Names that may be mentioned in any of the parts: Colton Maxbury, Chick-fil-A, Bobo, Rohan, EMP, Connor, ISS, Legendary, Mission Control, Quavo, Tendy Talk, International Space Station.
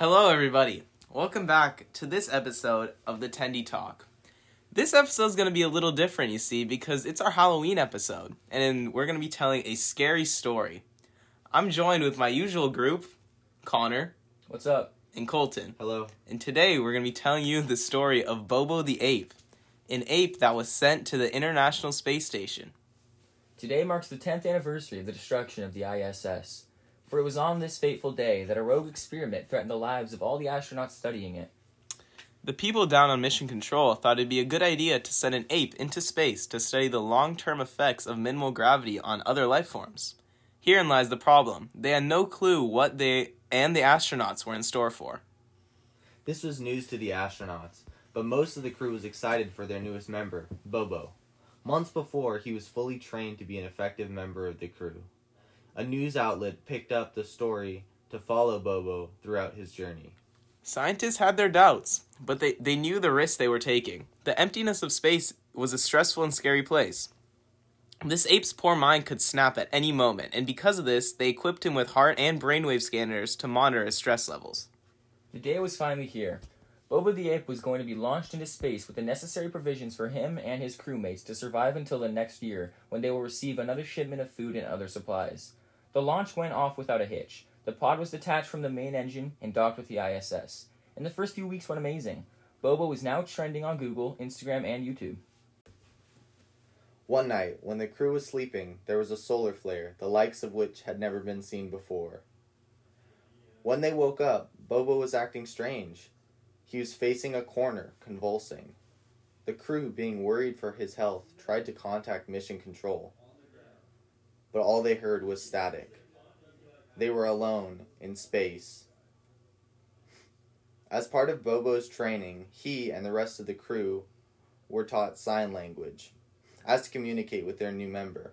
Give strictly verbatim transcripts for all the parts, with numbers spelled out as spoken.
Hello everybody, welcome back to this episode of the Tendy Talk. This episode is going to be a little different, you see, because it's our Halloween episode, and we're going to be telling a scary story. I'm joined with my usual group, Connor. What's up? And Colton. Hello. And today we're going to be telling you the story of Bobo the ape, an ape that was sent to the International Space Station. Today marks the tenth anniversary of the destruction of the I S S. For it was on this fateful day that a rogue experiment threatened the lives of all the astronauts studying it. The people down on Mission Control thought it'd be a good idea to send an ape into space to study the long-term effects of minimal gravity on other life forms. Herein lies the problem. They had no clue what they and the astronauts were in store for. This was news to the astronauts, but most of the crew was excited for their newest member, Bobo. Months before, he was fully trained to be an effective member of the crew. A news outlet picked up the story to follow Bobo throughout his journey. Scientists had their doubts, but they, they knew the risk they were taking. The emptiness of space was a stressful and scary place. This ape's poor mind could snap at any moment, and because of this, they equipped him with heart and brainwave scanners to monitor his stress levels. The day was finally here. Bobo the ape was going to be launched into space with the necessary provisions for him and his crewmates to survive until the next year, when they will receive another shipment of food and other supplies. The launch went off without a hitch. The pod was detached from the main engine and docked with the I S S. And the first few weeks went amazing. Bobo was now trending on Google, Instagram, and YouTube. One night, when the crew was sleeping, there was a solar flare, the likes of which had never been seen before. When they woke up, Bobo was acting strange. He was facing a corner, convulsing. The crew, being worried for his health, tried to contact Mission Control, but all they heard was static. They were alone in space. As part of Bobo's training, he and the rest of the crew were taught sign language as to communicate with their new member.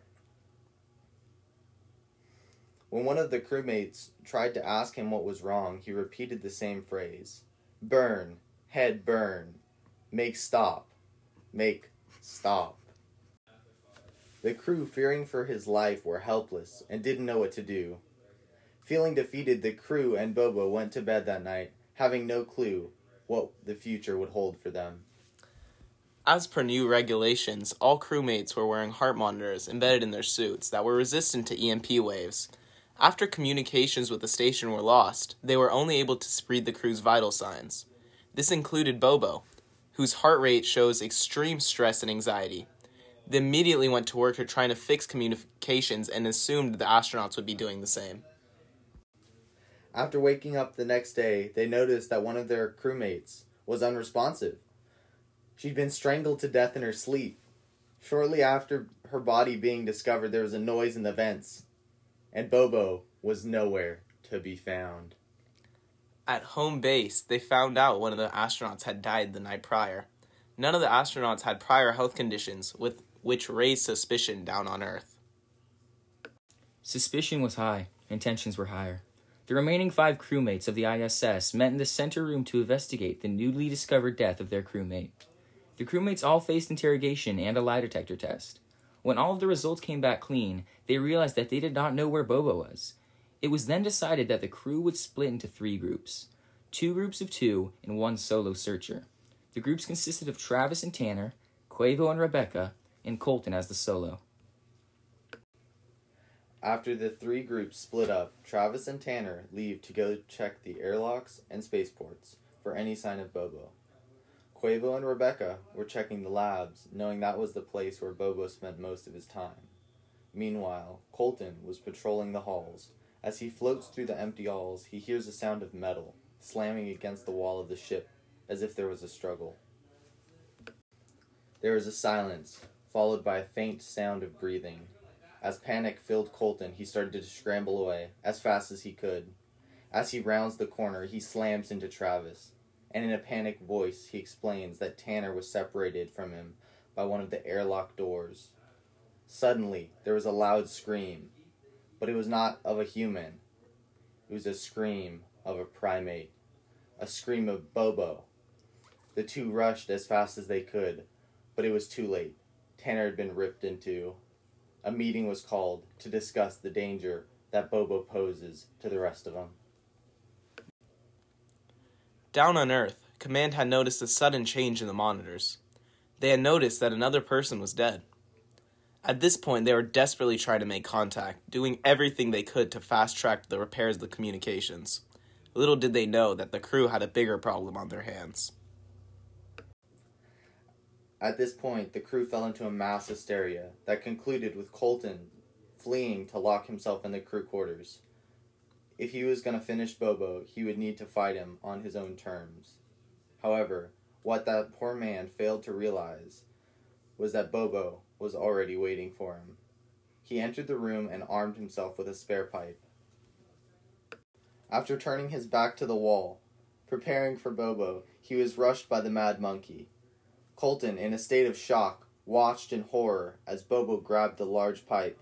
When one of the crewmates tried to ask him what was wrong, he repeated the same phrase. Burn, head burn, make stop, make stop. The crew, fearing for his life, were helpless and didn't know what to do. Feeling defeated, the crew and Bobo went to bed that night, having no clue what the future would hold for them. As per new regulations, all crewmates were wearing heart monitors embedded in their suits that were resistant to E M P waves. After communications with the station were lost, they were only able to read the crew's vital signs. This included Bobo, whose heart rate shows extreme stress and anxiety. They immediately went to work at trying to fix communications and assumed the astronauts would be doing the same. After waking up the next day, they noticed that one of their crewmates was unresponsive. She'd been strangled to death in her sleep. Shortly after her body being discovered, there was a noise in the vents, and Bobo was nowhere to be found. At home base, they found out one of the astronauts had died the night prior. None of the astronauts had prior health conditions, with which raised suspicion down on Earth. Suspicion was high, and tensions were higher. The remaining five crewmates of the I S S met in the center room to investigate the newly discovered death of their crewmate. The crewmates all faced interrogation and a lie detector test. When all of the results came back clean, they realized that they did not know where Bobo was. It was then decided that the crew would split into three groups, two groups of two and one solo searcher. The groups consisted of Travis and Tanner, Quavo and Rebecca, and Colton as the solo. After the three groups split up, Travis and Tanner leave to go check the airlocks and spaceports for any sign of Bobo. Quavo and Rebecca were checking the labs, knowing that was the place where Bobo spent most of his time. Meanwhile, Colton was patrolling the halls. As he floats through the empty halls, he hears the sound of metal slamming against the wall of the ship, as if there was a struggle. There was a silence, followed by a faint sound of breathing. As panic filled Colton, he started to scramble away as fast as he could. As he rounds the corner, he slams into Travis, and in a panicked voice, he explains that Tanner was separated from him by one of the airlock doors. Suddenly, there was a loud scream, but it was not of a human. It was a scream of a primate, a scream of Bobo. The two rushed as fast as they could, but it was too late. Tanner had been ripped in two. A meeting was called to discuss the danger that Bobo poses to the rest of them. Down on Earth, Command had noticed a sudden change in the monitors. They had noticed that another person was dead. At this point, they were desperately trying to make contact, doing everything they could to fast-track the repairs of the communications. Little did they know that the crew had a bigger problem on their hands. At this point, the crew fell into a mass hysteria that concluded with Colton fleeing to lock himself in the crew quarters. If he was going to finish Bobo, he would need to fight him on his own terms. However, what that poor man failed to realize was that Bobo was already waiting for him. He entered the room and armed himself with a spare pipe. After turning his back to the wall, preparing for Bobo, he was rushed by the mad monkey. Colton, in a state of shock, watched in horror as Bobo grabbed the large pipe,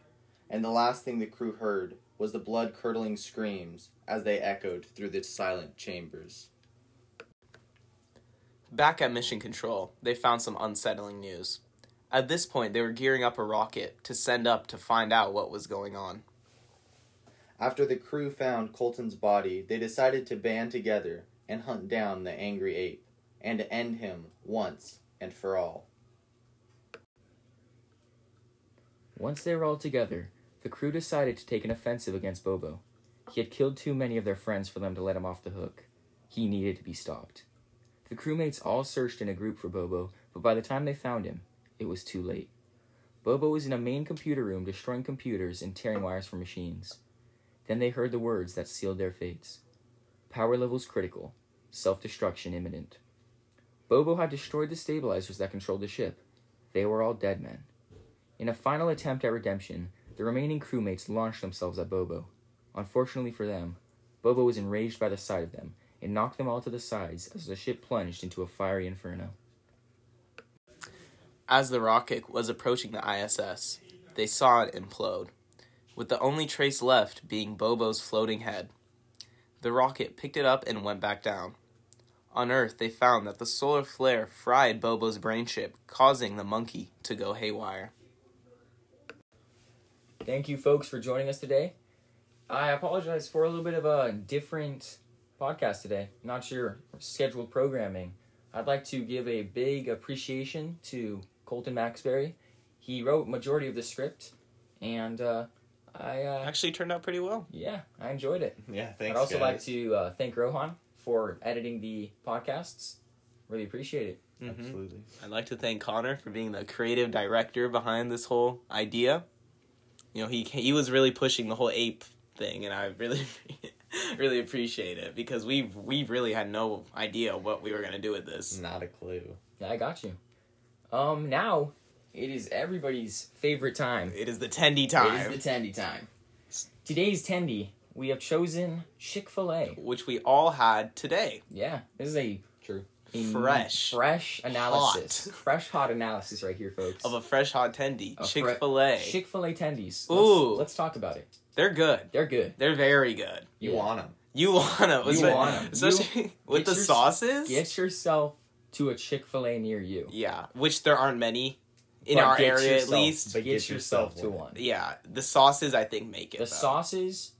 and the last thing the crew heard was the blood-curdling screams as they echoed through the silent chambers. Back at Mission Control, they found some unsettling news. At this point, they were gearing up a rocket to send up to find out what was going on. After the crew found Colton's body, they decided to band together and hunt down the angry ape, and to end him once and for all. Once they were all together, the crew decided to take an offensive against Bobo. He had killed too many of their friends for them to let him off the hook. He needed to be stopped. The crewmates all searched in a group for Bobo, but by the time they found him, it was too late. Bobo was in a main computer room destroying computers and tearing wires from machines. Then they heard the words that sealed their fates. Power levels critical. Self-destruction imminent. Bobo had destroyed the stabilizers that controlled the ship. They were all dead men. In a final attempt at redemption, the remaining crewmates launched themselves at Bobo. Unfortunately for them, Bobo was enraged by the sight of them and knocked them all to the sides as the ship plunged into a fiery inferno. As the rocket was approaching the I S S, they saw it implode, with the only trace left being Bobo's floating head. The rocket picked it up and went back down. On Earth, they found that the solar flare fried Bobo's brain chip, causing the monkey to go haywire. Thank you, folks, for joining us today. I apologize for a little bit of a different podcast today. Not sure scheduled programming. I'd like to give a big appreciation to Colton Maxbury. He wrote majority of the script, and uh, I uh, actually turned out pretty well. Yeah, I enjoyed it. Yeah, thanks. I'd also guys. like to uh, thank Rohan for editing the podcasts. Really appreciate it. Mm-hmm. Absolutely. I'd like to thank Connor for being the creative director behind this whole idea. You know, he he was really pushing the whole ape thing, and I really, really appreciate it, because we we really had no idea what we were going to do with this. Not a clue. Yeah, I got you. Um, now, it is everybody's favorite time. It is the Tendy time. It is the Tendy time. Today's Tendy, we have chosen Chick-fil-A. Which we all had today. Yeah, this is a... True. Fresh. Fresh analysis. Hot. Fresh hot analysis right here, folks. Of a fresh hot tendy. A Chick-fil-A. Fre- Chick-fil-A tendies. Let's, Ooh. Let's talk about it. They're good. They're good. They're very good. You yeah. want them. You want them. You want them. Especially you with the your, sauces. Get yourself to a Chick-fil-A near you. Yeah. Which there aren't many in but our area yourself, at least. But get, get yourself, yourself to one. Yeah. The sauces, I think, make it. The though. sauces,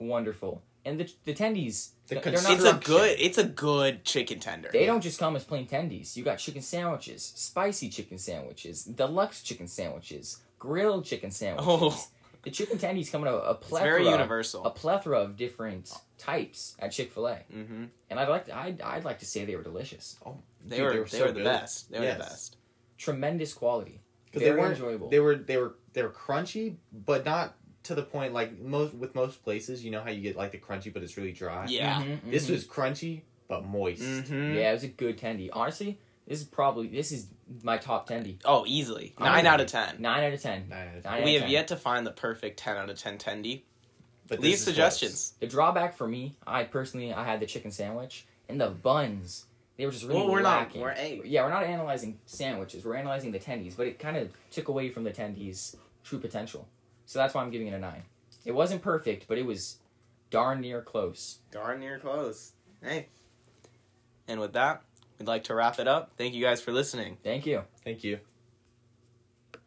wonderful. And the the tendies, the they're not it's a good it's a good chicken tender. They don't just come as plain tendies. You got chicken sandwiches, spicy chicken sandwiches, deluxe chicken sandwiches, grilled chicken sandwiches. Oh. The chicken tendies come in a, a plethora, it's very universal, a plethora of different types at Chick-fil-A. Mm-hmm. And I'd like to, I'd I'd like to say they were delicious. Oh, they dude, were they were, they so were the best. They yes. were the best. Tremendous quality. Because they were enjoyable. They were they were they were crunchy, but not. To the point, like, most with most places, you know how you get, like, the crunchy, but it's really dry? Yeah. Mm-hmm, mm-hmm. This was crunchy, but moist. Mm-hmm. Yeah, it was a good tendy. Honestly, this is probably, this is my top tendy. Oh, easily. Nine out of ten. Nine out of ten. Nine out of ten. We have yet to find the perfect ten out of ten tendy. But leave suggestions. The drawback for me, I personally, I had the chicken sandwich, and the buns, they were just really well, we're lacking. Not, we're a- yeah, we're not analyzing sandwiches. We're analyzing the tendies, but it kind of took away from the tendies' true potential. So that's why I'm giving it a nine. It wasn't perfect, but it was darn near close. Darn near close. Hey. And with that, we'd like to wrap it up. Thank you guys for listening. Thank you. Thank you.